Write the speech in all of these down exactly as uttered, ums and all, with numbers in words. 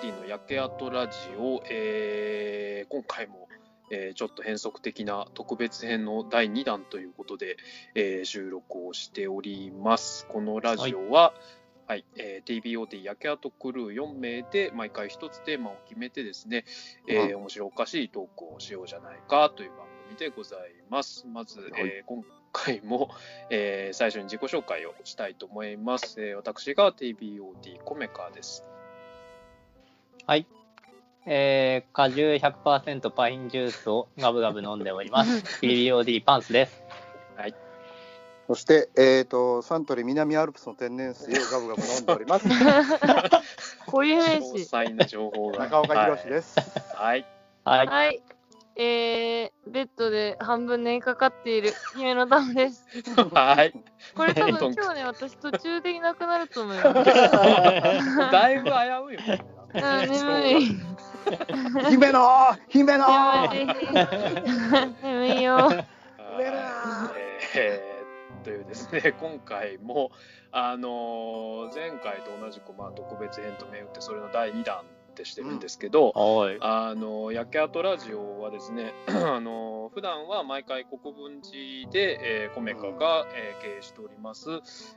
ディの焼け跡ラジオ、えー、今回も、えー、ちょっと変則的な特別編のだいにだんということで、えー、収録をしております。このラジオは、はいはいえー、ティービーオーティー 焼け跡クルーよんめいで毎回ひとつテーマを決めてですね、えー、面白おかしいトークをしようじゃないかという番組でございます。まず、はいえー、今回も、えー、最初に自己紹介をしたいと思います。えー、私が ティービーオーティー コメカです。はい、えー、果汁 ひゃくパーセント パインジュースをガブガブ飲んでおりますティービーオーディー パンツです。はい、そして、えー、とサントリー南アルプスの天然水をガブガブ飲んでおりますこういう詳細な情報が中岡宏です。はい、はいはいえー、ベッドで半分寝かかっている姫の玉ですはいこれ多分今日ね私途中でいなくなると思いますだいぶ危ういもんねあ眠い姫野姫野眠いよ寝るな、えー、というですね今回もあのー、前回と同じく、まあ、特別編と銘打ってそれのだいにだんってしてるんですけど、うん、あの焼け跡ラジオはですねあの普段は毎回国分寺で、えー、コメカが、うんえー、経営しております、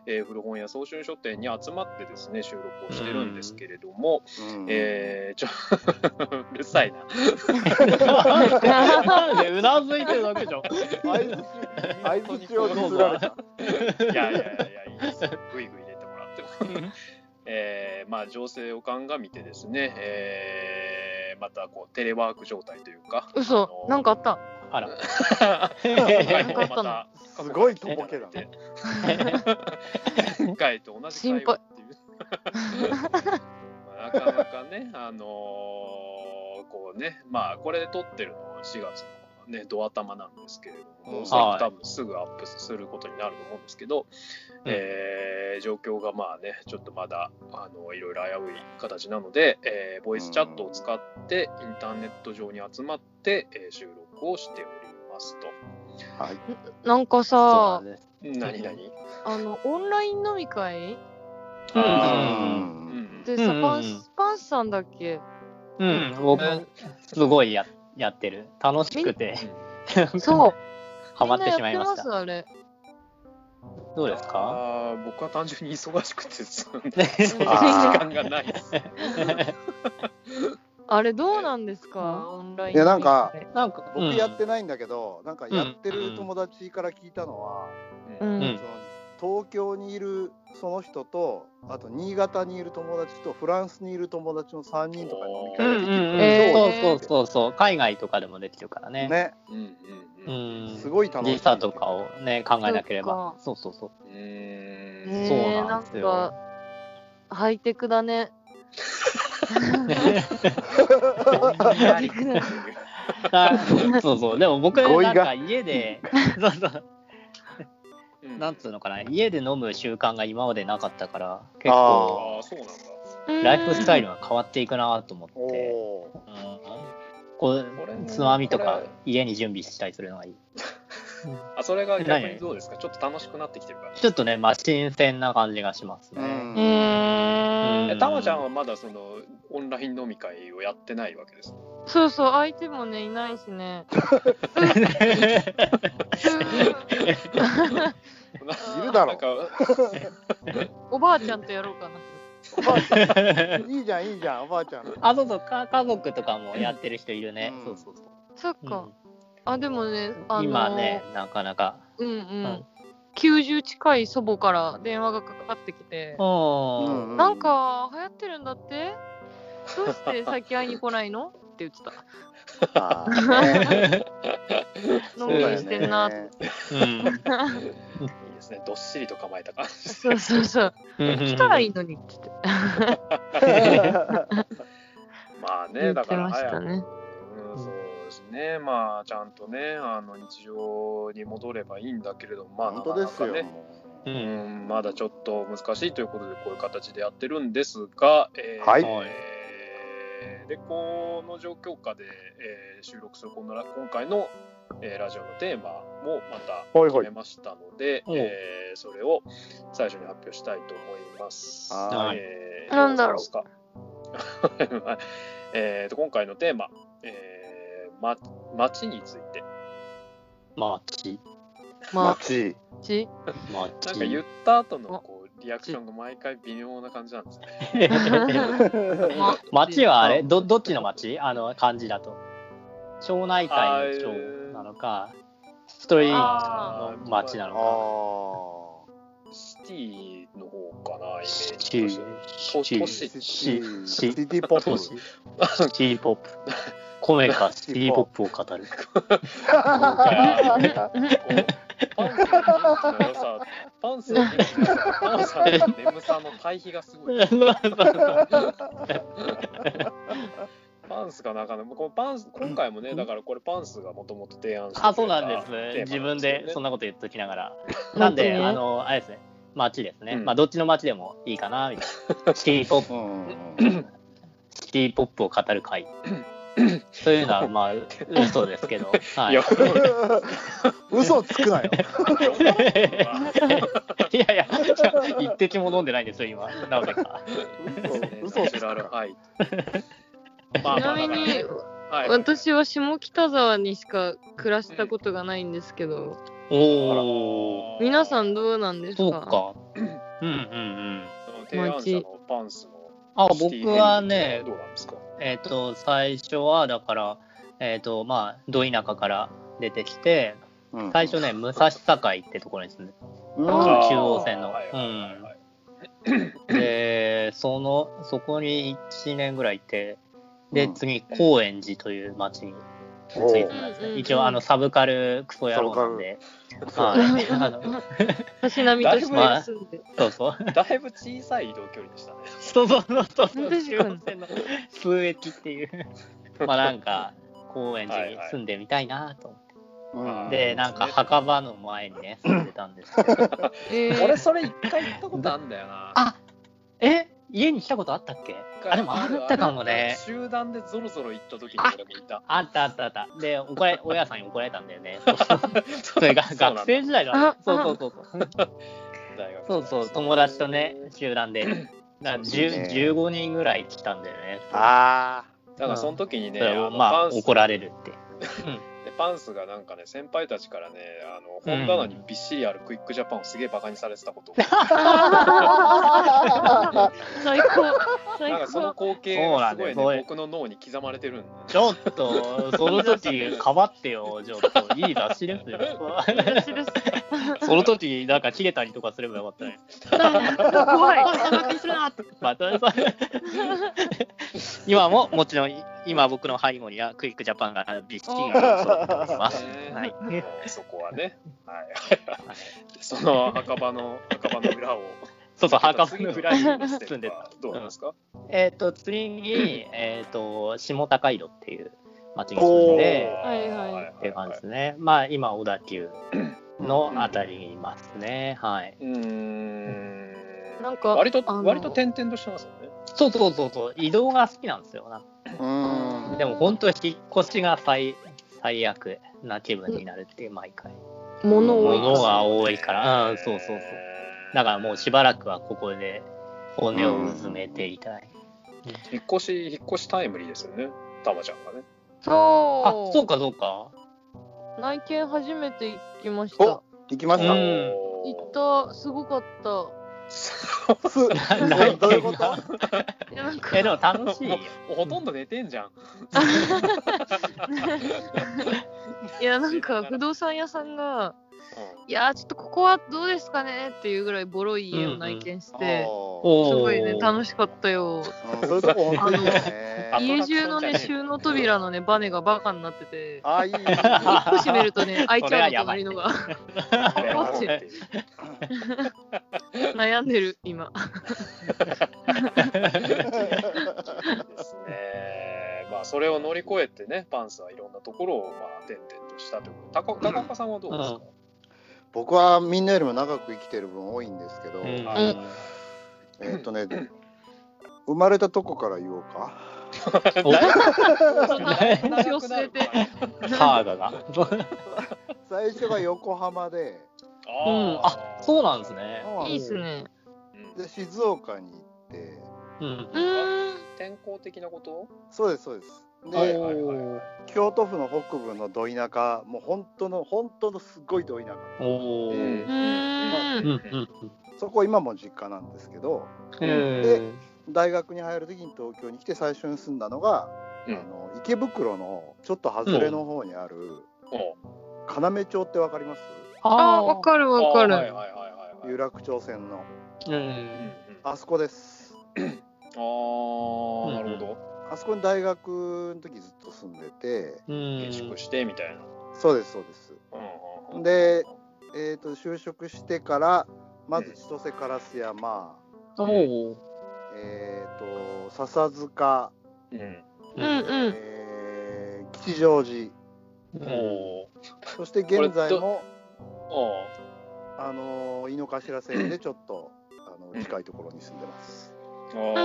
えー、古本屋早春書店に集まってですね収録をしてるんですけれども、うんえー、ちょうるさいななんでうなずいてるだけじゃん相づちを譲られたいやいやいやいいですグイグイ入れてもらってもえーまあ、情勢を鑑みてですね、えー、またこうテレワーク状態というか嘘、あのー、なんかあったあらまたすごいとぼけだね今回と同じ会話っていうなかなかね、あのー、こうねまあこれで撮ってるのはしがつのね、ド頭なんですけれども、うん、多分すぐアップすることになると思うんですけど、うんえー、状況がまあねちょっとまだあのいろいろ危うい形なので、えー、ボイスチャットを使ってインターネット上に集まって、えー、収録をしておりますと。はい、なんかさ、ね、何何あのオンライン飲み会でさ、うん、パンス、パンスさんだっけ、うん、僕すごいややってる楽しくてそうハマってしまいました。みんなやってますあれどうですか。あ僕は単純に忙しくてそう時間がないですあれどうなんですかオンライン。いやなんかなんか僕やってないんだけど、うん、なんかやってる友達から聞いたのは、うんうん、その東京にいるその人とあと新潟にいる友達とフランスにいる友達のさんにんとか飲み会できる、うんうんえー、そうそうそうそう海外とかでもできるからねね、うんうんうん、すごい楽しい時差とかをね考えなければそうそうそうへえー、そうなんですよなんかハイテクだねそうそうでも僕なんか家でそうそうなんつうのかな家で飲む習慣が今までなかったから結構あそうなんだライフスタイルが変わっていくなと思って、うんうん、こうつまみとか家に準備したりするのがいいあそれが逆にどうですかちょっと楽しくなってきてるからちょっとね、まあ、新鮮な感じがしますね。たまちゃんはまだそのオンライン飲み会をやってないわけです。そうそう相手もねいないしねいるだろおばあちゃんとやろうかないいじゃんいいじゃんおばあちゃんあそうそうか家族とかもやってる人いるね、うん、そうそうそうそっか、うんあでもね、あのー、今ねなかなか、うんうんうん、きゅうじゅう近い祖母から電話がかかってきて、うん、なんか流行ってるんだってどうして最近会いに来ないのって言ってたあのんびりしてんなって、うん、いいですねどっしりと構えた感じそうそうそう来たらいいのにってまあねだから早く、ね、うんそうねまあ、ちゃんとねあの日常に戻ればいいんだけれども、まあ、なかなかね、うんうん、まだちょっと難しいということでこういう形でやってるんですが、えーはいえー、でこの状況下で、えー、収録するこの今回の、えー、ラジオのテーマもまた決めましたので、はいはいえー、それを最初に発表したいと思います。はいえー、なんだろうえと今回のテーマ、えーま、町について。町町町なんか言った後のこうリアクションが毎回微妙な感じなんですね。町はあれ ど, どっちの町、あの漢字だと町内会の町なのかストリートの町なのか、ああシティの方かな、イメージとして都市シティポップシティポップ米かシティポップを語るパンサーとネムサの対比がすごい。パンスがなかなかこのパンス、今回もね、だからこれパンスがもともと提案してくれた。あ、そうなんですね。自分でそんなこと言っときながら。なんで、あの、あれですね、街ですね。うん、まあ、どっちの街でもいいかな、みたいな。シティポップ。シティポップを語る会。そういうのはまあ嘘ですけど、はい、いや嘘つくなよ。いやいや一滴も飲んでないんですよ今なぜか。嘘つくなよ。ちなみに、はい、私は下北沢にしか暮らしたことがないんですけど、お皆さんどうなんですか？そうか。うんうんうん。提案者のパンスの。あ、僕はね、どうなんですか？えー、と最初はだから、えーとまあ、ど田舎から出てきて、うん、最初ね武蔵境ってところに住んで、うん、中央線の、はいはいはいうん、でそのそこにいちねんぐらいいて、で次高円寺という町についてたんですね、うん、一応あのサブカルクソ野郎なんでたしなみとして、まあ、そうそうだいぶ小さい移動距離でしたね。そうそうそうそう中央線の数駅っていうまあなんか高円寺に住んでみたいなと思ってはい、はい、でなんか墓場の前にね住んでたんですけど、えー、俺それ一回行ったことあるんだよなあ。え家に来たことあったっけ？あ、でもあったかもね。集団でゾロゾロ行った時に俺もいた。あったあったあった。で、怒ら親さんに怒られたんだよね。それが学生時代だ。そうそうそうそう。大学そうそう友達とね集団で、だじゅうごにんぐらい来たんだよね。ああ。だからその時にね、うん、まあ怒られるって。でパンスがなんかね先輩たちからねあの本棚にびっしりあるクイックジャパンをすげえバカにされてたこと、うん、最高最高なんかその光景がすごい ね, ね僕の脳に刻まれてるん、ね、ちょっとその時かばってよちょっといい雑誌ですよその時なんか切れたりとかすればよかったね怖いバカにするなってまたさ今ももちろん今僕の背後にはクイックジャパンがびっしり揃っています、はい、そこはね、はいはい、その墓場の墓場の裏をそうそう墓場の裏に住んでたどうなんですか、うん、えっ、ー、と次に、えー、と下高井戸っていう町に住んでっていう感じですね。まあ今小田急のあたりにいますね、うん、はい。うーんなんか割と割と転々としてますよね。そうそうそうそう移動が好きなんですよな。うんでも本当に引っ越しが 最, 最悪な気分になるっていう毎回物が多いから、うん、そうそうそうだからもうしばらくはここで骨をうずめていたい、うんうん、引っ越し引っ越しタイムリーですよねたまちゃんがね。そうあそうかそうか内見初めて行きました。お行きました、うん、行った。すごかった。どういうこと？えでも楽しいよ。ほとんど寝てんじゃん。いやなんか不動産屋さんが、うん、いやちょっとここはどうですかねっていうぐらいボロい家を内見して、うんうん、すごいね楽しかったよ。あの家中のね収納扉のねバネがバカになってて、あいいいっこ閉めるとね開いちゃうの隣のが悩んでる今。ですね。まあそれを乗り越えてねパンスはいろんなところをまあ転々としたということ。高岡さんはどうですか？うん、僕はみんなよりも長く生きてる分多いんですけど、うん、えー、っとね生まれたとこから言おうか。最初が横浜で、あ、うん、あそうなんですね。いいですね。で静岡に行って、うん、天候的なこと？そうですそうです。で、はいはいはい、京都府の北部のど田舎、もう本当の本当のすごいど田舎、お、えーまあうんうん、そこ今も実家なんですけど、で大学に入る時に東京に来て最初に住んだのが、うん、あの池袋のちょっと外れの方にある、うん、要町ってわかります？ああ、わかるわかる、はいはいはいはい、有楽町線の、うん、あそこですああ、なるほど。あそこに大学の時ずっと住んでて、下宿してみたいな。そうですそうです、うんうん、で、えーと、就職してからまず千歳烏山、うん、えーと笹塚、うんえー、吉祥寺、うん、そして現在もあの井の頭線でちょっとあの近いところに住んでます。あー、な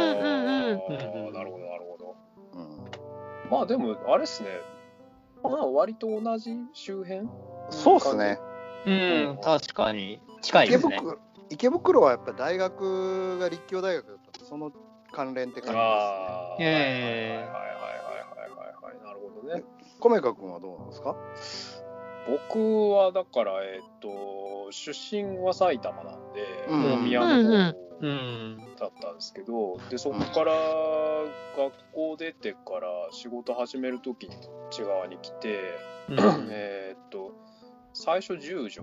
るほどなるほど。うん、まあでもあれですね、まあ、割と同じ周辺。そうですね、うん、確かに近いですね。池袋、池袋はやっぱり大学が立教大学だったので、その関連って感じですね。あー、えー、はいはいはいはいはいはいはい、なるほどね。米川君はどうなんですか？僕はだから、えー、と出身は埼玉なんで、うん、宮の方だったんですけど、うん、でそこから学校出てから仕事始めるときに千川に来て、うん、えっ、ー、と最初十条、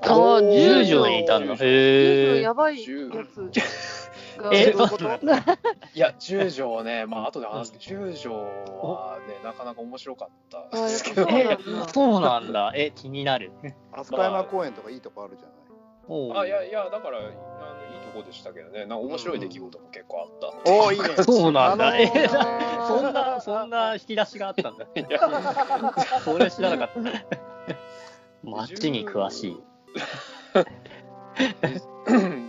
ああ十条にいたんだ。へえ、やばいやつえどういうこと？いや十条はね、まあ後で話すけど、十条はねなかなか面白かったんですけどそうなんだ。え、気になる。飛鳥山公園とかいいとこあるじゃない。おあ、いやいや、だからあのいいとこでしたけどね。なんか面白い出来事も結構あった、うん、おいいねそうなんだ、あのー、えそんなそんな引き出しがあったんだねそれ知らなかった街に詳しい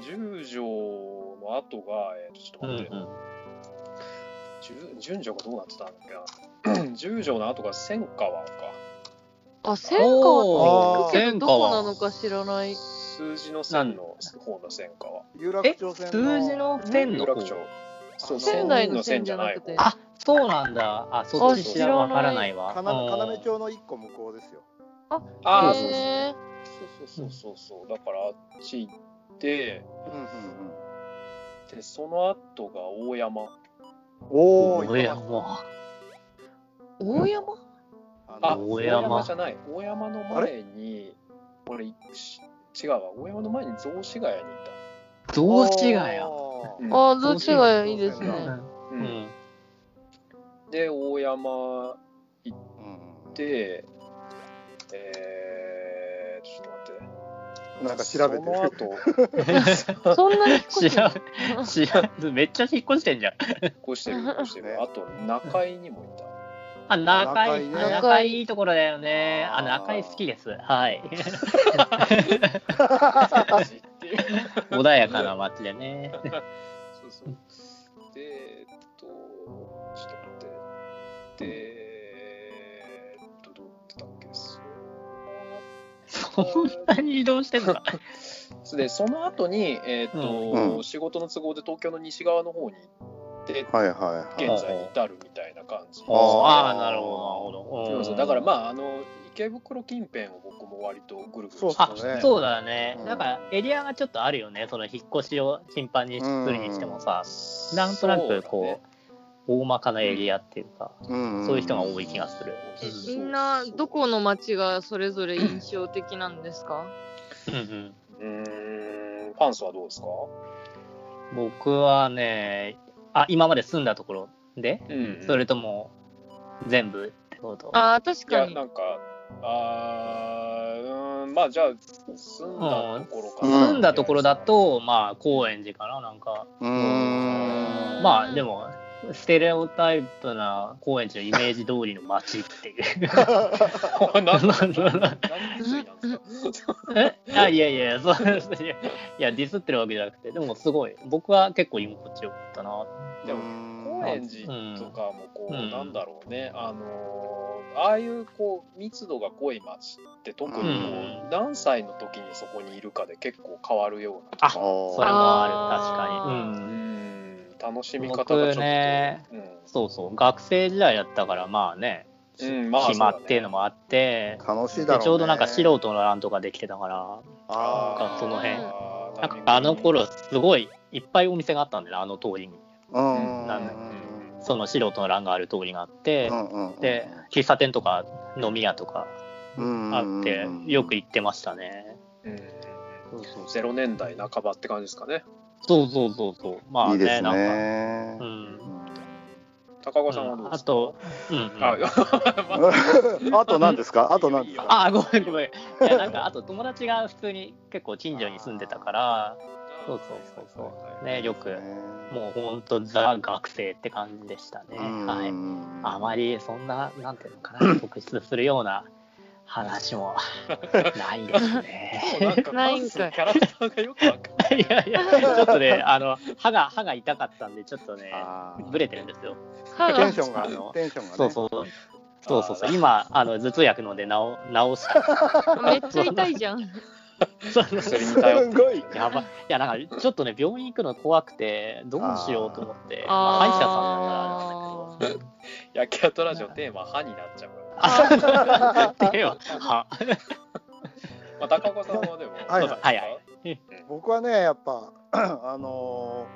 十条の後が、えー、ちょっと待って、うんうん、順序がどうなってたんだっけな十条の後が千川か。あ、千川って聞くけどどこなのか知らない。数字の線の方の千川。有楽町線の、え、数字の線の方。そう、仙台の線じゃなくて。あ、そうなんだ。あ、そっち知らわからないわ。かな、要町のいっこ向こうですよ。あ、あ、えー、そうそうそうそうそう。だからあっち行って、うんうんうん、でその後が大山。おお、大山。大山？あ、大山じゃない。大山の前にこれ違うわ。大山の前に雑司ヶ谷にいた。雑司ヶ谷。あ、雑司ヶ谷いいですね。うんうん、で大山行って、うん、えー、ちょっと待って。なんか調べてる。そ, そんなに引っ越してる。めっちゃ引っ越してんじゃん。引っ越してる、引っ越してる。あと中井にもいた。あ、中井、中井いいところだよね。あ、中井好きです。はい。穏やかな街でね。そうそう。で、えっと、ちょっと待って。で、そんなに移動してんのかでその後に、えーとうん、仕事の都合で東京の西側の方に行って、はいはいはい、現在に至るみたいな感じです、ね。ああ、なるほどなるほど。だからまあ、あの池袋近辺を僕も割とぐるぐるしてた、ね。そう、そうだね、うん、なんかエリアがちょっとあるよね。その引っ越しを頻繁にするにしてもさ、うん、なんとなくこう大まかなエリアっていうか、うん、そういう人が多い気がする。みんなどこの街がそれぞれ印象的なんですか？うんうん、うーん、パンスはどうですか？僕はね、あ、今まで住んだところで、うんうん、それとも全部ってこと？ああ、確かに。いや、なんか、あー、うーん、まあじゃあ住んだところかな、うん、住んだところだと、まあ高円寺かな、なんか、うーん、まあでもステレオタイプな高円寺のイメージ通りの街っていう何なんだあ、いやいや、そうですね。いや、ディスってるわけじゃなくて、でもすごい僕は結構居心地よかったな。でも高円寺とかもこう、うん、なんだろうね、あのー、ああいうこう密度が濃い街って特にこう、うん、何歳の時にそこにいるかで結構変わるような。あ、それもある、確かに。うん、楽しみ方がちょっと、ね、うん、そうそう学生時代だったからまあね、うん、まあ、暇っていうのもあって、ね、楽しいだろう、ね、でちょうどなんか素人のランとかできてたからあその辺あなんかあの頃すごいいっぱいお店があったんだよねあの通りに、うん、なんだその素人のランがある通りがあって、うんうんうん、で喫茶店とか飲み屋とかあってよく行ってましたね、うんうんうん、そうそうゼロねんだい半ばって感じですかね。そうそうそうそうまあねいいですねなんか、うん、高岡さんはどうですか、うん、あと、うんうん、あと何ですかあと何ですかあごめんごめんいやなんかあと友達が普通に結構近所に住んでたからそうそうそうそうねよくもう本当ザ学生って感じでしたね。はいあまりそんななんていうのかな特筆するような話もないですね。なんかパンスキャラクターがよくわかんない。いやいやちょっとねあの歯が歯が痛かったんでちょっとねブレてるんですよ。テンションがあのテンションがね。そうそうそうそうそう今あの頭痛薬飲んで治治した。めっちゃ痛いじゃん。それに頼ってすごいやばい。いやなんかちょっとね病院行くの怖くてどうしようと思って歯医者さんだからなんだけど。焼き跡ラジオテーマ歯になっちゃう。でははまあ、高岡さんはでもはいはい、はい、僕はねやっぱあの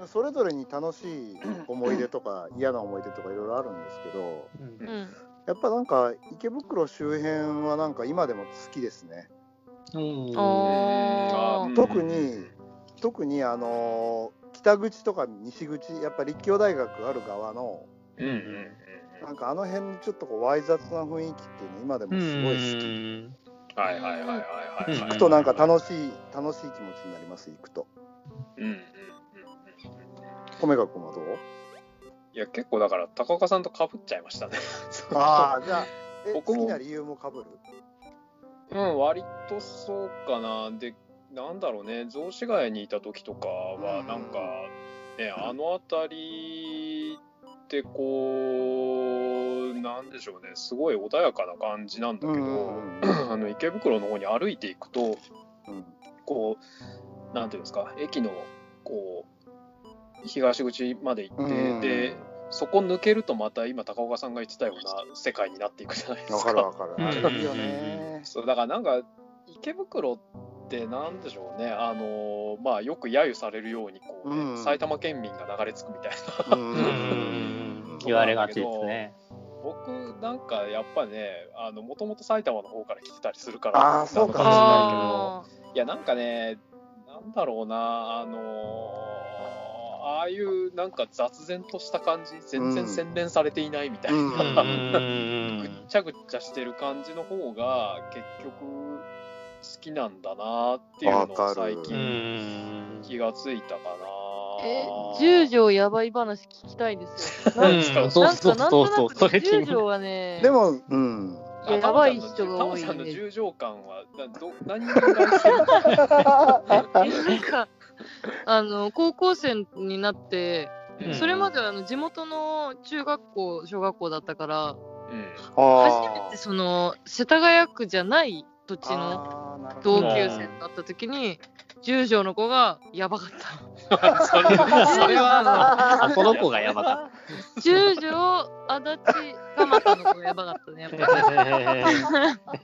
ー、それぞれに楽しい思い出とか嫌な思い出とかいろいろあるんですけど、うん、やっぱなんか池袋周辺はなんか今でも好きですね。うんあ特に特にあのー、北口とか西口やっぱ立教大学ある側の、うんうんなんかあの辺ちょっとこうわい雑な雰囲気っていうの今でもすごい好き。うんはいはいはいはいはい、はい、行くとなんか楽しい楽しい気持ちになります行くと。うんうんうん。コメガ君はどう？いや結構だから高岡さんと被っちゃいましたね。ああじゃあえ好きな理由も被る？うん割とそうかなでなんだろうね雑司ヶ谷にいた時とかはなんかね、うん、あの辺りってこうなんでしょうねすごい穏やかな感じなんだけど、うんうん、あの池袋の方に歩いていくと、うん、こうなんていうんですか駅のこう東口まで行って、うんうん、でそこ抜けるとまた今高岡さんが言ってたような世界になっていくじゃないですか。わかるわかるあるよねそうだからなんか池袋ってなんでしょうねあのまあよく揶揄されるようにこう、ねうんうん、埼玉県民が流れ着くみたいな、うんうん言われがちですね。僕なんかやっぱねあのもともと埼玉の方から来てたりするからなのかもしれないけどいやなんかねなんだろうなあのー、ああいうなんか雑然とした感じ全然洗練されていないみたいな、うん、ぐっちゃぐっちゃしてる感じの方が結局好きなんだなっていうのを最近気がついたかな。え十条やばい話聞きたいですよ。なんか、うん、なんかなんとなく十条はね、でも、うん、やばい人が多いね。タモさんの十条感はど何に関係？なんかあの高校生になって、うん、それまではあの地元の中学校小学校だったから、うん、初めてその世田谷区じゃない土地の同級生だった時に。十条の子がやばかったそれはあのこの子がやばかった十条足立蒲田の子がやばかったねやっぱ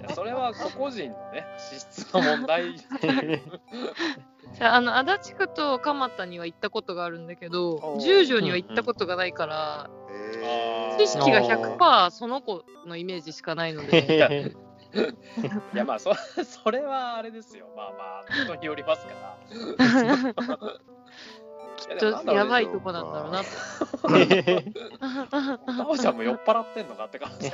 りそれは個々人のね資質の問題あの足立区と蒲田には行ったことがあるんだけど十条には行ったことがないから、うんうん、知識が ひゃくパーセント その子のイメージしかないのでいやまあ そ, それはあれですよまあまあ人によりますからきっとやばいとこなんだろうなタモちゃんも酔っ払ってんのかって感じ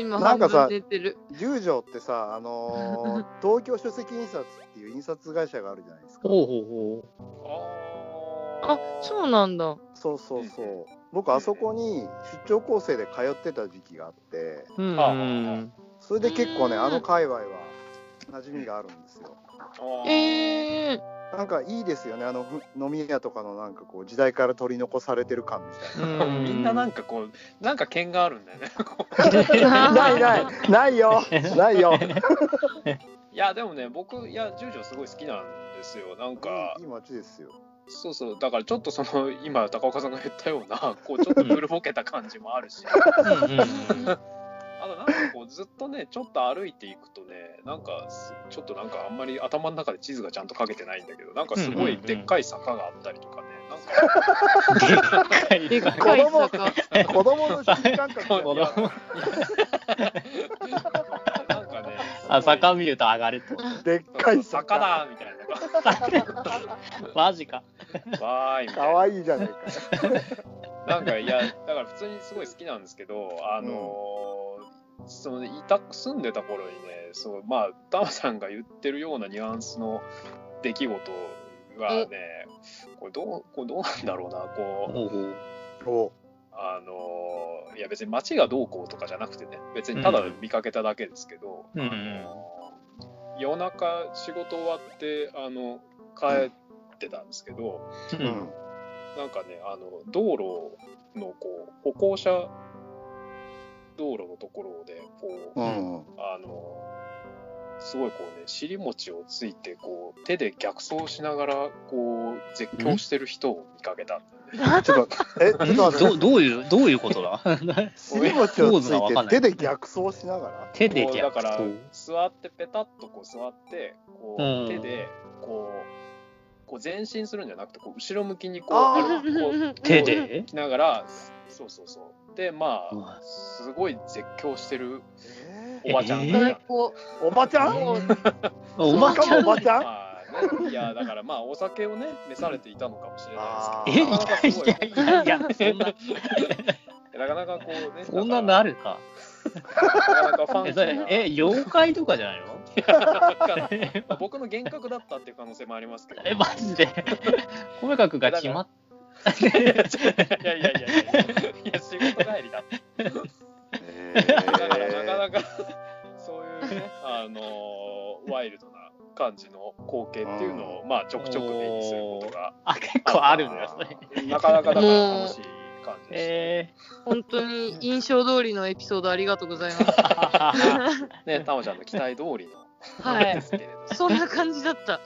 今半分出てる。なんかさ十条ってさあのー、東京書籍印刷っていう印刷会社があるじゃないですか。ほうほうほう あ, あそうなんだ。そうそうそう僕あそこに出張構成で通ってた時期があって、うん、それで結構ねあの界隈は馴染みがあるんですよ。えー、なんかいいですよねあの飲み屋とかのなんかこう時代から取り残されてる感みたいな、うん、みんななんかこうなんか剣があるんだよねないないないよないよいやでもね僕いや十条すごい好きなんですよ。なんかいい街ですよ。そうそう、だからちょっとその今高岡さんが言ったようなこうちょっと古ぼけた感じもあるしあとなんかこうずっとねちょっと歩いていくとね、なんかちょっとなんかあんまり頭の中で地図がちゃんと描けてないんだけど、なんかすごいでっかい坂があったりとかね、なんかでっかい坂子供の新感覚なんかね、あ坂見ると上がるとでっかい坂だみたいなマジかわーいみたいな、かわいいじゃないかなんかいやだから普通にすごい好きなんですけど、あのーそのいた住んでた頃にね、そうまあタマさんが言ってるようなニュアンスの出来事がね、これどうこれどうなんだろうな、こう、おうあのいや別に街がどうこうとかじゃなくてね、別にただ見かけただけですけど、うん、あの夜中仕事終わってあの帰ってたんですけど、うん、なんかねあの道路のこう歩行者道路のところでこう、うん、あのすごいこうね尻餅をついてこう手で逆走しながらこう絶叫してる人を見かけたんだ。ちょっとえどどういうどういうことだ？尻餅をついて手で逆走しながら。手で逆走。だから座ってペタッとこう座ってこう、うん、手でこう。こう前進するんじゃなくてこう後ろ向きにこうあこう手できながら、そうそうそうでまあすごい絶叫してるおばちゃん、えー、おばちゃんおばちゃんおばちゃん、まあね、いやだからまあお酒をね召されていたのかもしれないですけど、なかなかすごいいやいやいやそんななかなかこうねそんななるかなかなかファンキーなえ妖怪とかじゃないの？僕の幻覚だったっていう可能性もありますけど、えマジで声かくが決まっいやいやいやいやいや仕事帰りだって、えー、だからなかなかそういうねあのワイルドな感じの光景っていうのを、うん、まあちょくちょく目にすることがあ結構あるんだよねなかなかだから楽しい感じです、ねえー、本当に印象通りのエピソードありがとうございますねタモちゃんの期待通りのはい、そんな感じだった。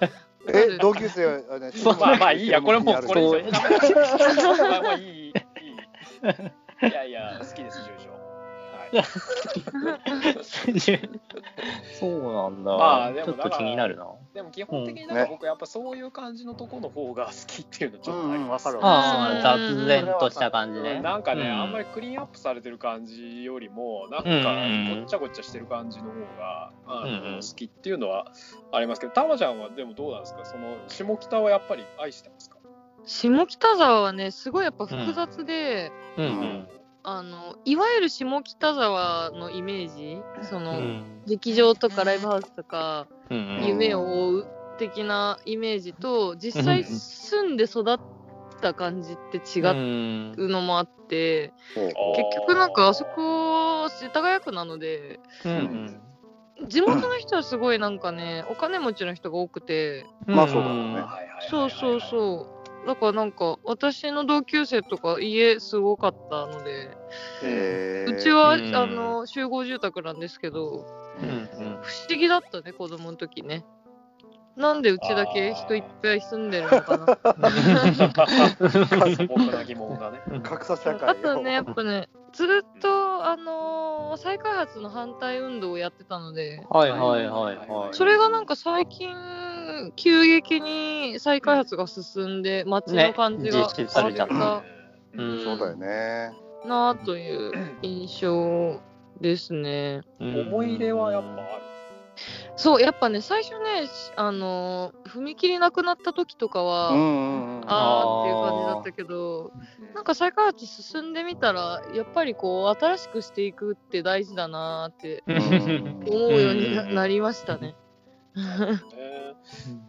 え、同級生はね、まあまあいいや、これもうこれもういいいい。いやいや好きです住所。はい、そうなんだ。まあでもちょっと気になるな。でも基本的になんか僕やっぱそういう感じのとこの方が好きっていうのちょっとあります、うん、あ雑然とした感じね。なんかね、うん、あんまりクリーンアップされてる感じよりもなんかごっちゃごっちゃしてる感じの方が、うんうん、好きっていうのはありますけど、タマちゃんはでもどうなんですか？その下北はやっぱり愛してますか？下北沢はねすごいやっぱ複雑で、うんうんうんあのいわゆる下北沢のイメージその、うん、劇場とかライブハウスとか、うん、夢を追う的なイメージと実際住んで育った感じって違うのもあって、うん、結局なんかあそこ世田谷区なので、うん、地元の人はすごいなんかねお金持ちの人が多くて、うん、まあそうだねそうそうそうだからなんか私の同級生とか家すごかったので、えー、うちは、うん、あの集合住宅なんですけど、うんうん、不思議だったね子供の時ねなんでうちだけ人いっぱい住んでるのかな格差社会あとねやっぱねずっと、あのー、再開発の反対運動をやってたのではいはいはい、はい、それがなんか最近急激に再開発が進んで街の感じが変わった、うん、そうだよねなぁという印象ですね、うん、思い入れはやっぱあるそうやっぱね最初ねあの踏切なくなった時とかは、うんうんうん、あーっていう感じだったけどなんか再開発進んでみたらやっぱりこう新しくしていくって大事だなって思うようになりましたねえー、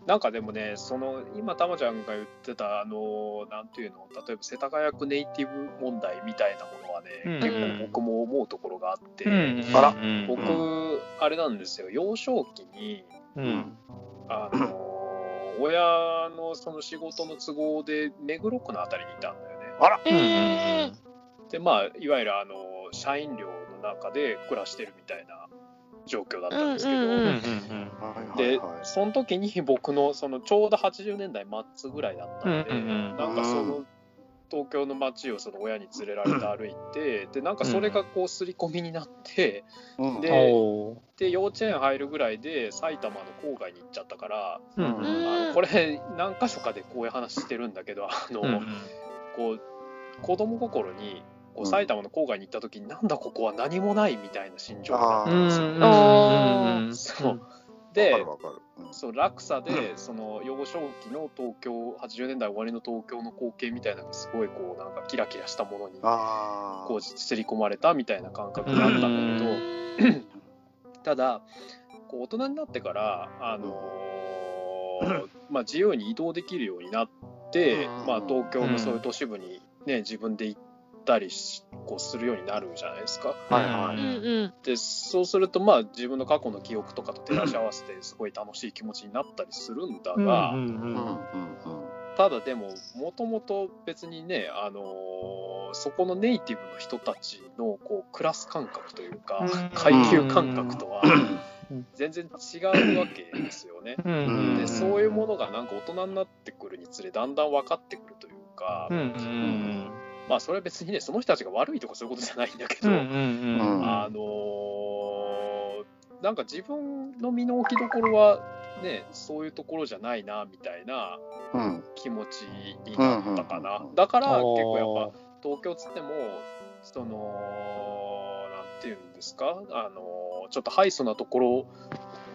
なんかでもねその今タマちゃんが言ってたあのなんていうの例えば世田谷区ネイティブ問題みたいなものはね、うんうん、結構僕も思うところがあって、うんうん、あら、うんうん、僕あれなんですよ幼少期に、うん、あの親のその仕事の都合で目黒区のあたりにいたんだよねあら、えー、でまあいわゆるあの社員寮の中で暮らしてるみたいな状況だったんですけど、うんうんうん、でその時に僕のそのちょうどはちじゅうねんだいまつぐらいだったんで、うんうんうん、なんかその東京の街をその親に連れられて歩いて、でなんかそれがこう刷り込みになって、うん、で, で幼稚園入るぐらいで埼玉の郊外に行っちゃったから、うん、あのこれ何か所かでこういう話してるんだけど、あの、うん、こう子供心にこう埼玉の郊外に行った時に、うん、なんだここは何もないみたいな心情になったんですよ。あ、うん、そうで、分かる分かる、うん、そう落差でその幼少期の東京、はちじゅうねんだい終わりの東京の光景みたいなのがすごいこうなんかキラキラしたものにこうすり込まれたみたいな感覚があったんだけど、ただこう大人になってから、あのーまあ、自由に移動できるようになって、まあ、東京のそういう都市部に、ね、自分で行ってたりこうするようになるじゃないですか、はいはいうん、でそうするとまあ自分の過去の記憶とかと照らし合わせてすごい楽しい気持ちになったりするんだが、ただでももともと別にね、あのー、そこのネイティブの人たちのこうクラス感覚というか階級感覚とは全然違うわけですよね。でそういうものがなんか大人になってくるにつれだんだん分かってくるというか、うんうんうんまあ、それは別にねその人たちが悪いとかそういうことじゃないんだけど、うんうんうん、あのー、なんか自分の身の置きどころはねそういうところじゃないなみたいな気持ちになったかな、うんうんうん、だから結構やっぱ東京つってもそのなんていうんですか、あのー、ちょっとハイソなところ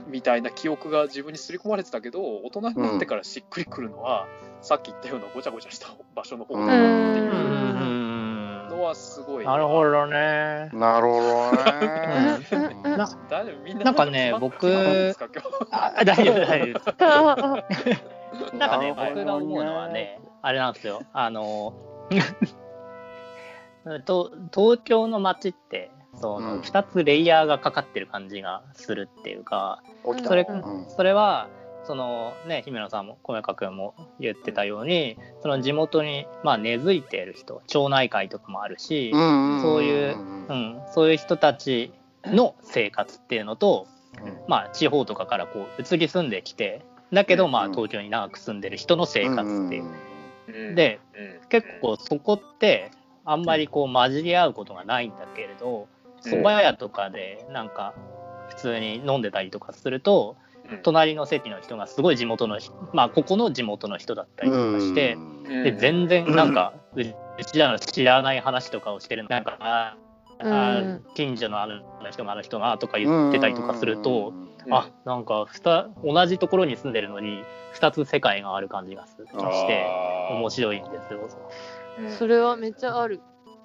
みたいな記憶が自分に刷り込まれてたけど、大人になってからしっくりくるのは、うん、さっき言ったようなごちゃごちゃした場所の方だっていうのはすごい。なるほどね。なるほどね。な, なんかね、僕あ大丈夫大丈夫。なんかね、僕が思うのはね、あれなんですよ。あのと東京の街って。そのふたつレイヤーがかかってる感じがするっていうか、うん、それ、それはそのね姫野さんも小中君も言ってたように、その地元にまあ根付いている人、町内会とかもあるし、そういう、うん、そういう人たちの生活っていうのと、まあ地方とかからこう移り住んできて、だけどまあ東京に長く住んでる人の生活っていうで、結構そこってあんまりこう混じり合うことがないんだけれど、蕎麦屋とかでなんか普通に飲んでたりとかすると、隣の席の人がすごい地元の、まあここの地元の人だったりとかして、で全然なんかうちらの知らない話とかをしてるの、なんかああ近所のあの人があの人がとか言ってたりとかすると、あなんかふた同じところに住んでるのにふたつ世界がある感じがして面白いんですよ。それはめっちゃある。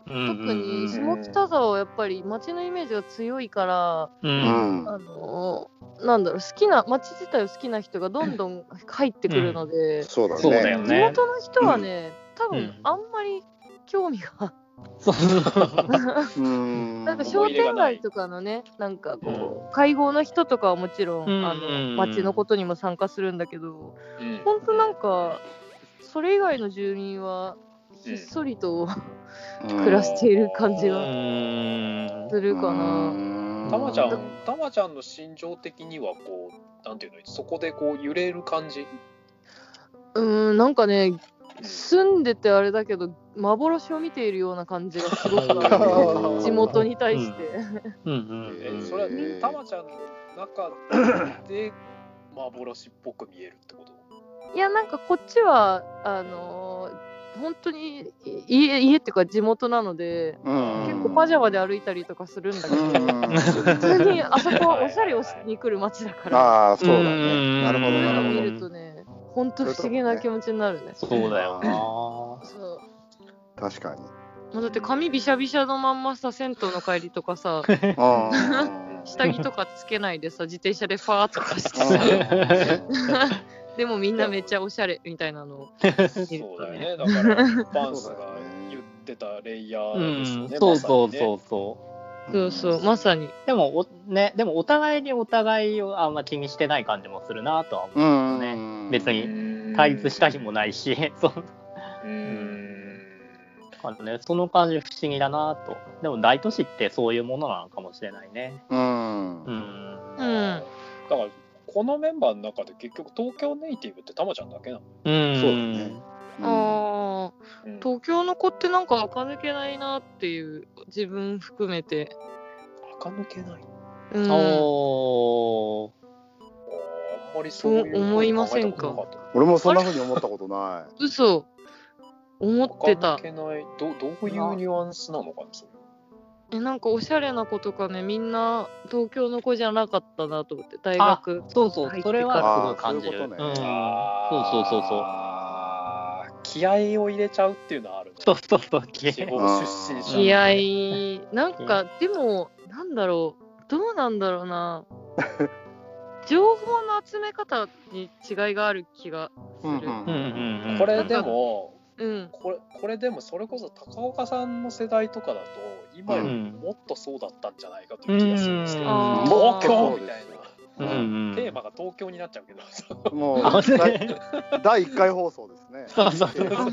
特に下北沢はやっぱり街のイメージが強いから、うん、あのなんだろう、好きな街自体を好きな人がどんどん入ってくるので、うん、そうだね、地元の人はね、うん、多分あんまり興味が、うん、なんか商店街とかのね、なんかこう会合の人とかはもちろん、うん、あの街のことにも参加するんだけど、うん、本当なんかそれ以外の住民はひっそりと、うん暮らしている感じがするかな。たまちゃん、たまちゃんの心情的にはこうなんていうの、そこでこう揺れる感じ。うーん、なんかね、住んでてあれだけど幻を見ているような感じがすごく地元に対して。うんうんうん、えそれはたまちゃんの中で幻っぽく見えるってこと？いや、なんかこっちはあのー。本当に 家, 家っていうか地元なので、うん、結構パジャマで歩いたりとかするんだけど、うん、普通にあそこはおしゃれをしに来る街だから、あそうだね、なるほどなるほど、見るとね本当不思議な気持ちになるね。そうだよな、そう確かに。もうだって髪びしゃびしゃのまんまさ、銭湯の帰りとかさ下着とかつけないでさ、自転車でファーとかしてさでもみんなめっちゃおしゃれみたいなのを見ると、ね、そうだね、だからバンスが言ってたレイヤーですよね、うん、そうそうそうそう、そうそう、まさに。でもおね、でもお互いにお互いをあんま気にしてない感じもするなとは思うんですよね、うん、別に対立した日もないし、そううんあの、ね、その感じ不思議だなと。でも大都市ってそういうものなのかもしれないね。うんうんだからこのメンバーの中で結局東京ネイティブってたまちゃんだけなの。うんそうだね、うん、あうん、東京の子ってなんか垢抜けないなっていう、自分含めて垢抜けない、うん、あーあんまりそういうの思いませんか。俺もそんな風に思ったことない。嘘思ってた。垢抜けない ど, どういうニュアンスなのかなそれ。えなんかおしゃれな子とかね、みんな東京の子じゃなかったなと思って、大学そうそうそれはすごい感じる。そうそうそうそう気合を入れちゃうっていうのはある、ね、そうそうそう気合出身気合なんかでもなんだろうどうなんだろうな情報の集め方に違いがある気がする。これでもうん、これこれでもそれこそ高岡さんの世代とかだと今よりもっとそうだったんじゃないかという気がするんですけど、うん、東京みたいな、うん、テーマが東京になっちゃうけど、うん、もうだいいっかい放送ですね。そうそうそうテレビの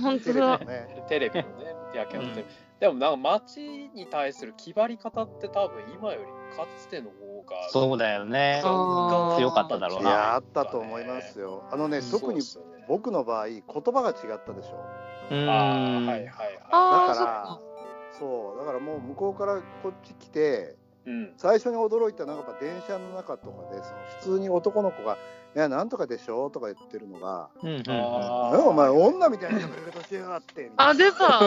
ねテレビのねやけど、うん、でもなんか街に対する気張り方って多分今よりかつての方がそうだよね強かっただろうな。いやあったと思いますよ。あのね、うん、特に僕の場合言葉が違ったでしょ。うんあはいはいはい、だからそうだからもう向こうからこっち来て、うん、最初に驚いたのがやっぱ電車の中とかで普通に男の子がいやなんとかでしょとか言ってるのが、うんうんうん、お前女みたいな喋り方してやがってみたいな。あ出た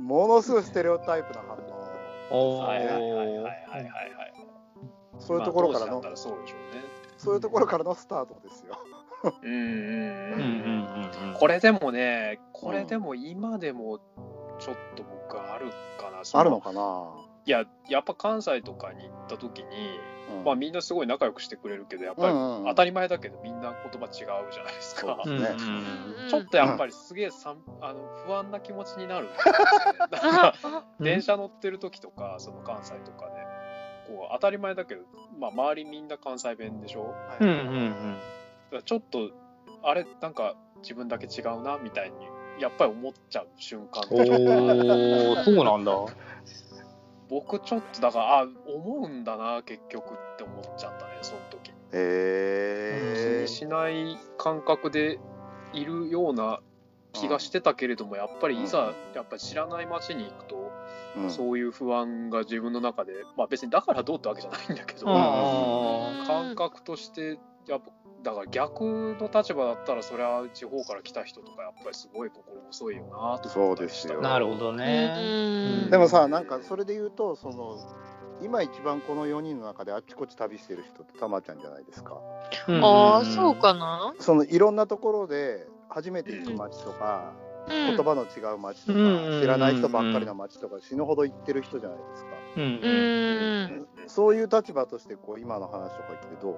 ものすごいステレオタイプな反応。おはいはいはいはいはいはい。そういうところからの、まあ、そうでしょうね。そういうところからのスタートですよ。うんうんうん、これでもね、これでも今でもちょっと僕あるかな。あるのかな。いや、やっぱ関西とかに行った時に、うんまあ、みんなすごい仲良くしてくれるけど、やっぱり当たり前だけどみんな言葉違うじゃないですか。うんうんうん、ちょっとやっぱりすげえさんあの不安な気持ちになるんですよね。だから電車乗ってる時とか、その関西とかで、ね。こう当たり前だけど、まあ、周りみんな関西弁でしょ、うんうんうん、だちょっとあれなんか自分だけ違うなみたいにやっぱり思っちゃう瞬間とか。おそうなんだ。僕ちょっとだからあ思うんだな結局って思っちゃったねその時。へえ気にしない感覚でいるような気がしてたけれども、やっぱりいざ、うん、やっぱり知らない街に行くと、うん、そういう不安が自分の中で、まあ別にだからどうってわけじゃないんだけど、感覚としてやっぱだから逆の立場だったらそれは地方から来た人とかやっぱりすごい心細いよなと思ったりした。そうですよ。なるほどね。うんでもさなんかそれで言うとその今一番このよにんの中であっちこっち旅してる人ってたまちゃんじゃないですか。うん、ああそうかな。そのいろんなところで。初めて行く街とか、うん、言葉の違う街とか、うん、知らない人ばっかりの街とか、うん、死ぬほど行ってる人じゃないですか、うん、そういう立場としてこう今の話とか聞いてどう？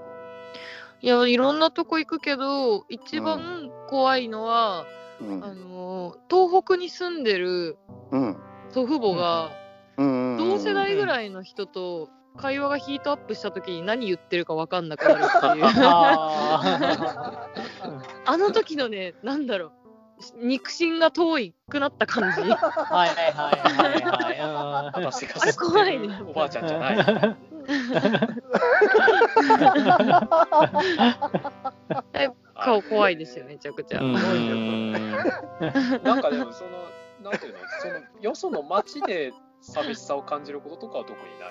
いやいろんなとこ行くけど一番怖いのは、うん、あの東北に住んでる祖父母が、うん、同世代ぐらいの人と会話がヒートアップした時に何言ってるか分かんなくなるっていうああの時のね、なんだろう肉親が遠いくなった感じはいはいはいはいはい私が知ってるおばあちゃんじゃない顔怖いですよめちゃくちゃなんかでもそのなんていうのそのよその街で寂しさを感じることとかは特にない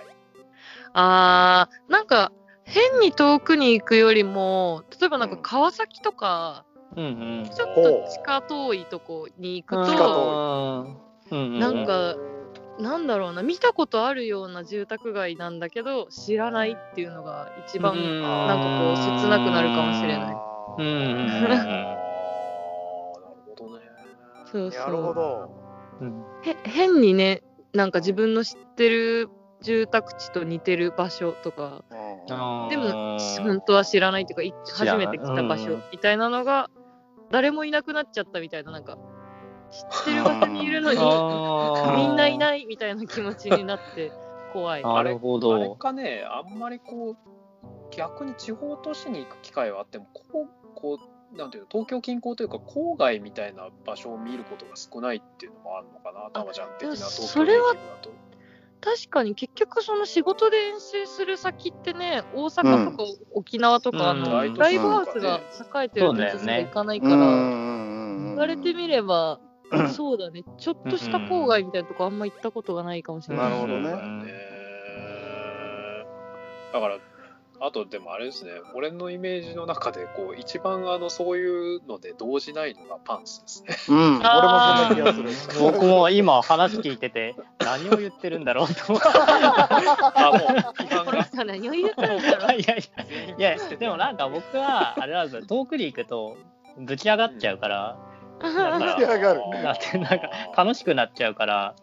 あーなんか変に遠くに行くよりも例えばなんか川崎とか、うんうん、ちょっと地下遠いとこに行くと、うん、なんかなんだろうな見たことあるような住宅街なんだけど知らないっていうのが一番なんかこう切なくなるかもしれない。うんうん、なるほどね。そうそうなるほど、うん、へ変にねなんか自分の知ってる住宅地と似てる場所とかでも本当は知らないというか初めて来た場所みたいなのが誰もいなくなっちゃったみたいななんか知ってる場所にいるのにみんないないみたいな気持ちになって怖い。なるほど。あれかねあんまりこう逆に地方都市に行く機会はあってもこうこうなんていうの東京近郊というか郊外みたいな場所を見ることが少ないっていうのもあるのかな。タマちゃん的な東京近郊だと。確かに結局その仕事で遠征する先ってね、大阪とか沖縄とか、うん、あの、うん、ライブハウスが栄えてるとしか行かないから、ね、言われてみればそうだね、ちょっとした郊外みたいなとこあんま行ったことがないかもしれない、うんうん、なるほどね、えー、だからあとでもあれですね、俺のイメージの中でこう一番あのそういうので動じないのがパンツですね。うん、俺もそんな気がする。僕も今話聞いてて何を言ってるんだろうと思って。あ、もうこの人何を言ってるんだろう。いやいやいや、でもなんか僕はあれなんですよ、遠くに行くとぶち上がっちゃうから。だからぶち上がる。なんてなんか楽しくなっちゃうから。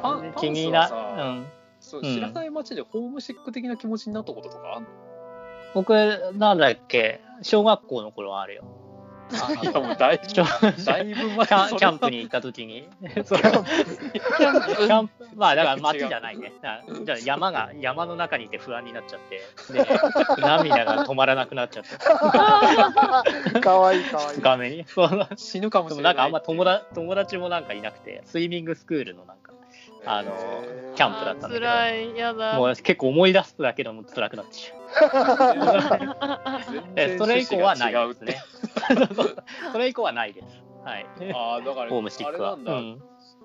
パン気にな。うん。そう、知らない街でホームシック的な気持ちになったこととかあんの？僕なんだっけ、小学校の頃はあるよ。いやもうだいぶだいぶ前、キャンプに行った時に、そうキャンプ、まあだから街じゃないね。じゃあ山が山の中にいて不安になっちゃって、で涙が止まらなくなっちゃって。可愛い可愛い。画面に死ぬかもしれない。でもなんかあんま友達友達もなんかいなくて、スイミングスクールのなんか。あのキャンプだったんだけど、辛い、やだ、もう結構思い出すだけでも辛くなってしまう。それ以降はないですね。それ以降はないです。はい。あ、だからホームシックは。うん、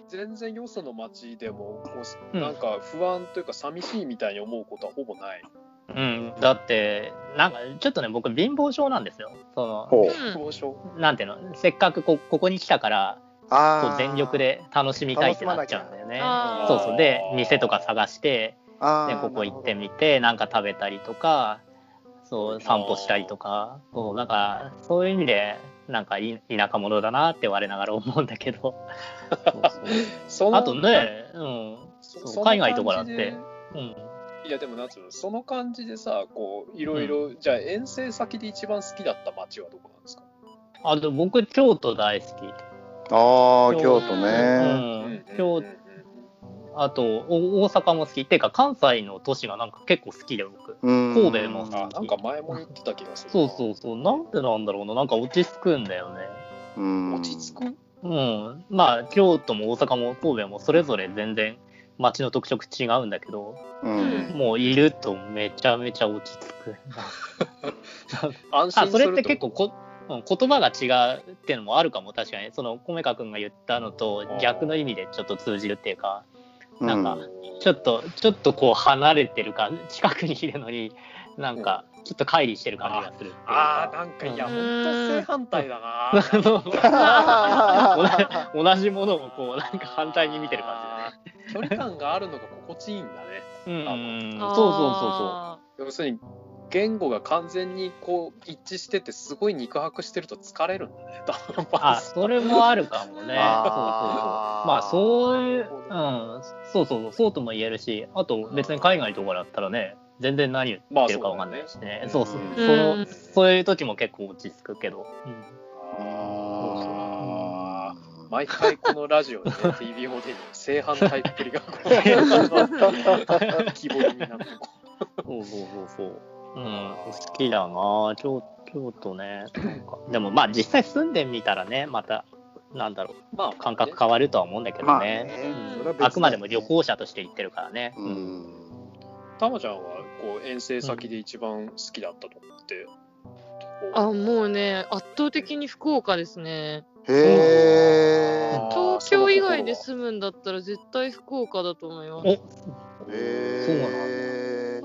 全然よその街でもこうなんか不安というか寂しいみたいに思うことはほぼない。うん、だってなんかちょっとね、僕貧乏症なんですよ。その貧乏症。なんていうの、せっかく こ, ここに来たから。こう全力で楽しみたいってなっちゃうんだよね。そうそう、で店とか探してでここ行ってみてなんか食べたりとか、そう散歩したりとか、そうなんかそういう意味でなんかい田舎者だなって我ながら思うんだけど。そうそうあとね、うん、そう海外とかだって、うん、いやでもなんつうの、その感じでさ、こういろいろ、じゃあ遠征先で一番好きだった街はどこなんですか？あと僕京都大好き。ああ、京都ね、うん、京あと大阪も好きっていうか、関西の都市がなんか結構好きで、僕神戸も好き。あ、なんか前も言ってた気がする。そうそうそう、なんでなんだろうな、なんか落ち着くんだよね。うん、落ち着く、うん、まあ京都も大阪も神戸もそれぞれ全然街の特色違うんだけど、うん、もういるとめちゃめちゃ落ち着く。安心する。あ、それって結構こ言葉が違うっていうのもあるかも。確かにその米川君が言ったのと逆の意味でちょっと通じるっていうか、なんかちょっとちょっとこう離れてる感じ、近くにいるのになんかちょっと乖離してる感じがするっていうか、ああ、なんかいや、うん、本当正反対だな。同じものをこうなんか反対に見てる感じだね。距離感があるのが心地いいんだね。うん、そうそうそうそう。要するに言語が完全にこう一致してて、すごい肉薄してると疲れるんだね。あ、それもあるかもね。あ、そうそうそう。まあそういう、うん、そうそうそう、そうとも言えるし、あと別に海外とかだったらね、全然何言ってるか分かんないしね。まあ、そうだね。そうそう。その、そういう時も結構落ち着くけど。うん、あ、毎回このラジオで、ね、ティービー モデルの正反対っぷりがこう希望になってこう。そうそうそうそう。うん、好きだな、京都ね。なんかでもまあ実際住んでみたらね、またなんだろう、まあ、感覚変わるとは思うんだけどね。まあね、うん、あくまでも旅行者として行ってるからね。うんうん、たまちゃんはこう遠征先で一番好きだったと思って、うん、あ、もうね、圧倒的に福岡ですね。へー、東京以外で住むんだったら絶対福岡だと思います。へー、そうなんだ。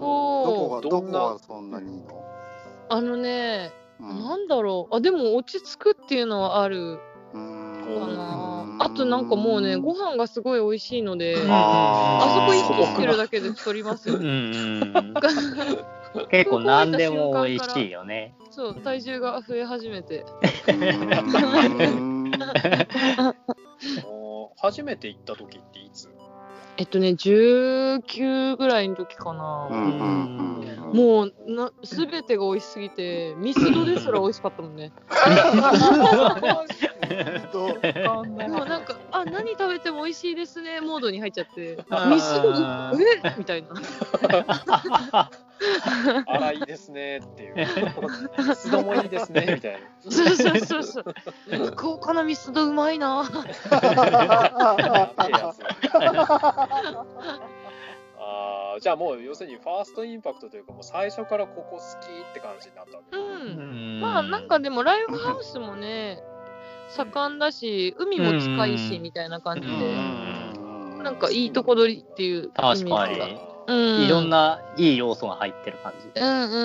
どこがどこがそんなにいいの？あのね、うん、なんだろう、あ、でも落ち着くっていうのはあるかな。あとなんかもうね、ご飯がすごい美味しいので、あ, あそこ意識してるだけで太りますよ。結構何でも美味しいよね。そう、体重が増え始めて。初めて行った時っていつ？えっとね、じゅうきゅうぐらいの時かな。うん、もうな、すべてが美味しすぎて、ミスドですら美味しかったもんね。もうなんか、あ、何食べても美味しいですねモードに入っちゃって、ミスドえみたいな。あら、いいですねっていう。ミスドもいいですねみたいな。そうそうそうそう。福岡のミスドうまいな。ゃあもう要するにファーストインパクトというか、もう最初からここ好きって感じになったわけ。うん、うんまあなんかでもライブハウスもね盛んだし海も近いしみたいな感じで、うん、なんかいいとこ取りっていうイメージが、確かに、うん、いろんないい要素が入ってる感じで、うんうんうんう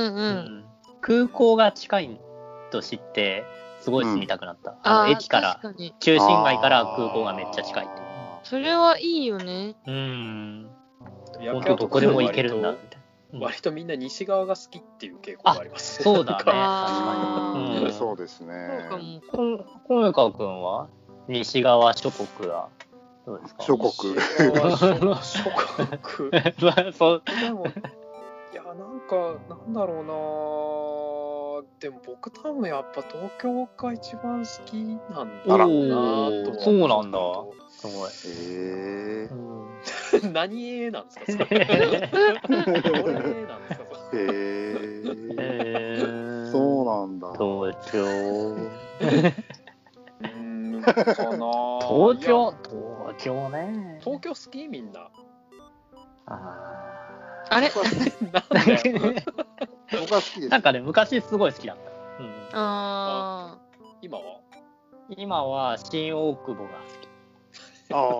ん、空港が近いと知ってすごい住みたくなった、うん、あの駅から中心街から空港がめっちゃ近いっていう、それはいいよね。うん本当どこでも行けるんだみたいな。割とみんな西側が好きっていう傾向があります。そうだね。確かに。そうですね。小向川君は西側諸国はどうですか？諸国。諸国。でもいやなんかなんだろうな。でも僕多分やっぱ東京が一番好きなんだろうなと。そうなんだ。すごい。えー何絵なんですかそれへえそうなんだ東京うんかな東京東京ね東京好きみんなああれなんだよ僕は好きですなんかね昔すごい好きだった、うん、あ今は今は新大久保が好きあ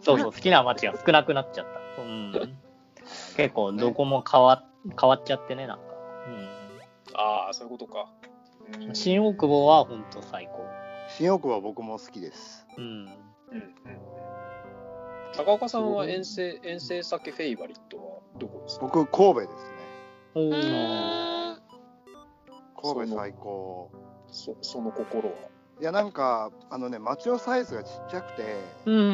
そうそう好きな街が少なくなっちゃった、うん、結構どこも変わ、変わっちゃってねなんか、うん、ああそういうことか、うん、新大久保は本当最高新大久保は僕も好きです、うんうんうん、高岡さんは遠征、遠征先フェイバリットはどこですか僕神戸ですねお神戸最高その、そ、その心はいやなんかあのね街のサイズがちっちゃくて、うんうんう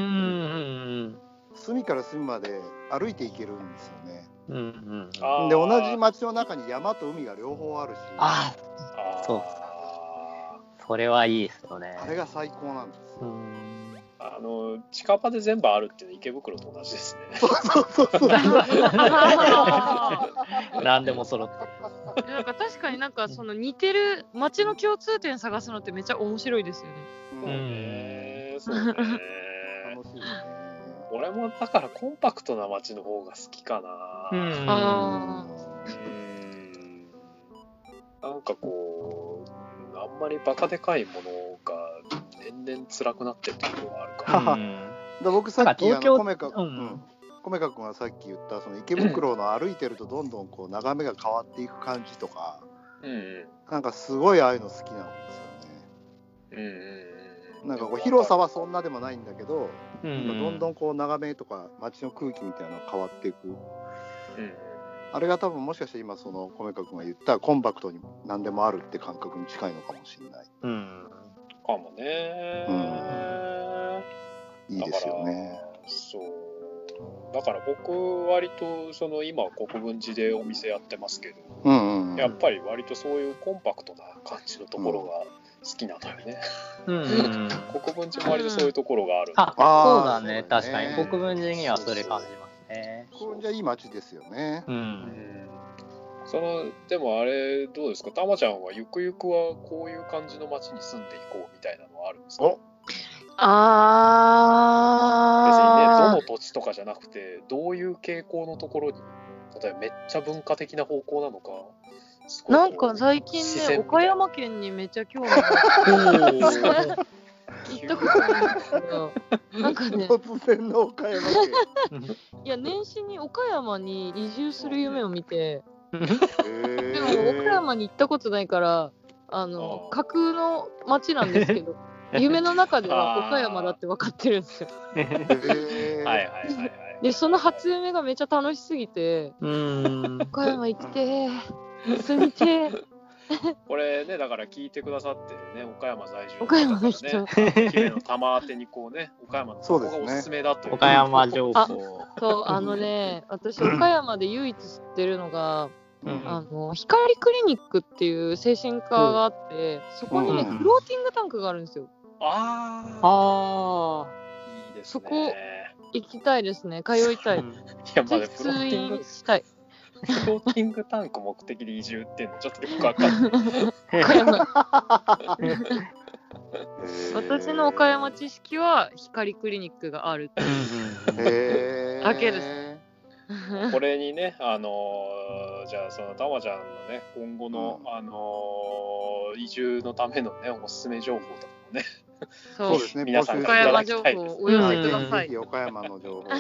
ん、隅から隅まで歩いていけるんですよね。うんうん、で同じ街の中に山と海が両方あるし、ああそうそれはいいですよね。あれが最高なんです。うんあの近場で全部あるっていうのは池袋と同じですね。そうそうそうそう。何でも揃ってる。なんか確かになんかその似てる街の共通点探すのってめっちゃ面白いですよね。うんへーそうね。楽しいね。俺もだからコンパクトな街の方が好きかな。うんあうんなんかこうあんまりバカでかいものが全然辛くなってるところがあるから、うん、だ僕さっきあの米川君がさっき言ったその池袋の歩いてるとどんどんこう眺めが変わっていく感じとか、うん、なんかすごいああいうの好きなんですよね、うん、なんかこう広さはそんなでもないんだけど、うん、なんかどんどんこう眺めとか街の空気みたいなのが変わっていく、うん、あれが多分もしかして今その米川君が言ったコンパクトに何でもあるって感覚に近いのかもしれない、うんかもね、うん、いいですよね。そうだから僕割とその今国分寺でお店やってますけど、うんうんうん、やっぱり割とそういうコンパクトな感じのところが好きなのよね、うんうん、国分寺も割とそういうところがある、うん、ああそうだ ね, そうね確かに国分寺にはそれ感じますね。国分寺いい街ですよね、うんうんそのでもあれどうですかたまちゃんはゆくゆくはこういう感じの街に住んでいこうみたいなのはあるんですかあ別にねどの土地とかじゃなくてどういう傾向のところに例えばめっちゃ文化的な方向なのかなんか最近ね岡山県にめっちゃ興味が行ったことないんですけどなんかね岡山県いや年始に岡山に移住する夢を見てでも岡山に行ったことないからあのあ架空の町なんですけど夢の中では岡山だって分かってるんですよでその初夢がめっちゃ楽しすぎてうーん岡山行って住みてこれねだから聞いてくださってるね岡山在住の方がね姫の玉宛てにこうね岡山のここがおすすめだという、ね、岡山情報あそうあのね私岡山で唯一知ってるのがあの光クリニックっていう精神科があってそこにねフローティングタンクがあるんですよ。ああいいですね。そこ行きたいですね通いたい。いやまだ通院したい。フローティングタンク目的で移住っていうのちょっとよくわかんない私の岡山知識は光クリニックがあるっていうだけです。これにね、あのじゃあそのたまちゃんのね今後の、うん、あの移住のためのねおすすめ情報とかもね、そうですね皆さんからいただきたいですね。岡山情報お寄せください。岡山の情報ね、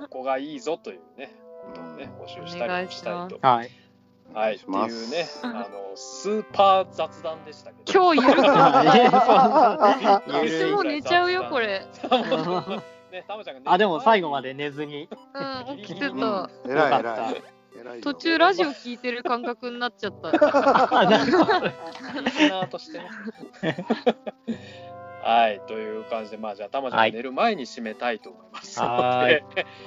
ここがいいぞというねことをね募集したりもしたいと。はい。はいっていうね、あのスーパー雑談でしたけど。今日ゆるかった。いつも寝ちゃうよこれ。ね、タムちゃんがあでも最後まで寝ずに、うん、起きてた、うん、偉い偉い偉い途中ラジオ聞いてる感覚になっちゃったなるほどなとしてはいという感じで、まあじゃあタマちゃんが寝る前に締めたいと思いますので、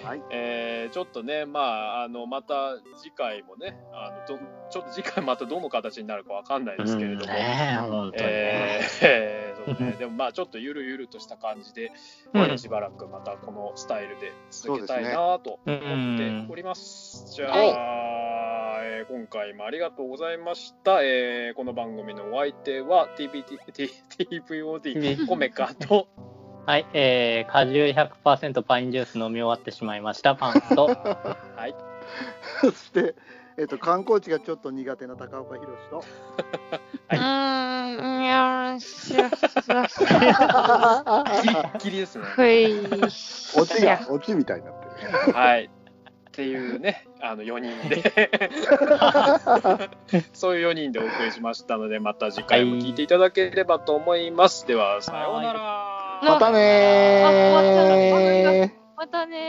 はいえー、ちょっとねまああのまた次回もねあのどちょっと次回またどの形になるかわかんないですけれども、うんね本当にねえーえー、そうねでもまあちょっとゆるゆるとした感じで、うん、しばらくまたこのスタイルで続けたいなと思っております。そうですね。うん、じゃあ、はいえー、今回もありがとうございました。えー、この番組のお相手は ティーブイオーディー コメカとはい、えー、果汁 ひゃくパーセント パインジュース飲み終わってしまいましたパンとはいそしてえっと、観光地がちょっと苦手な高岡宏とうーん、よろしくギリギリですねオチが、オチみたいになってるはいっていうね、あのよにんでそういうよにんでお送りしましたのでまた次回も聞いていただければと思います、はい、では、さようならまたねーまたね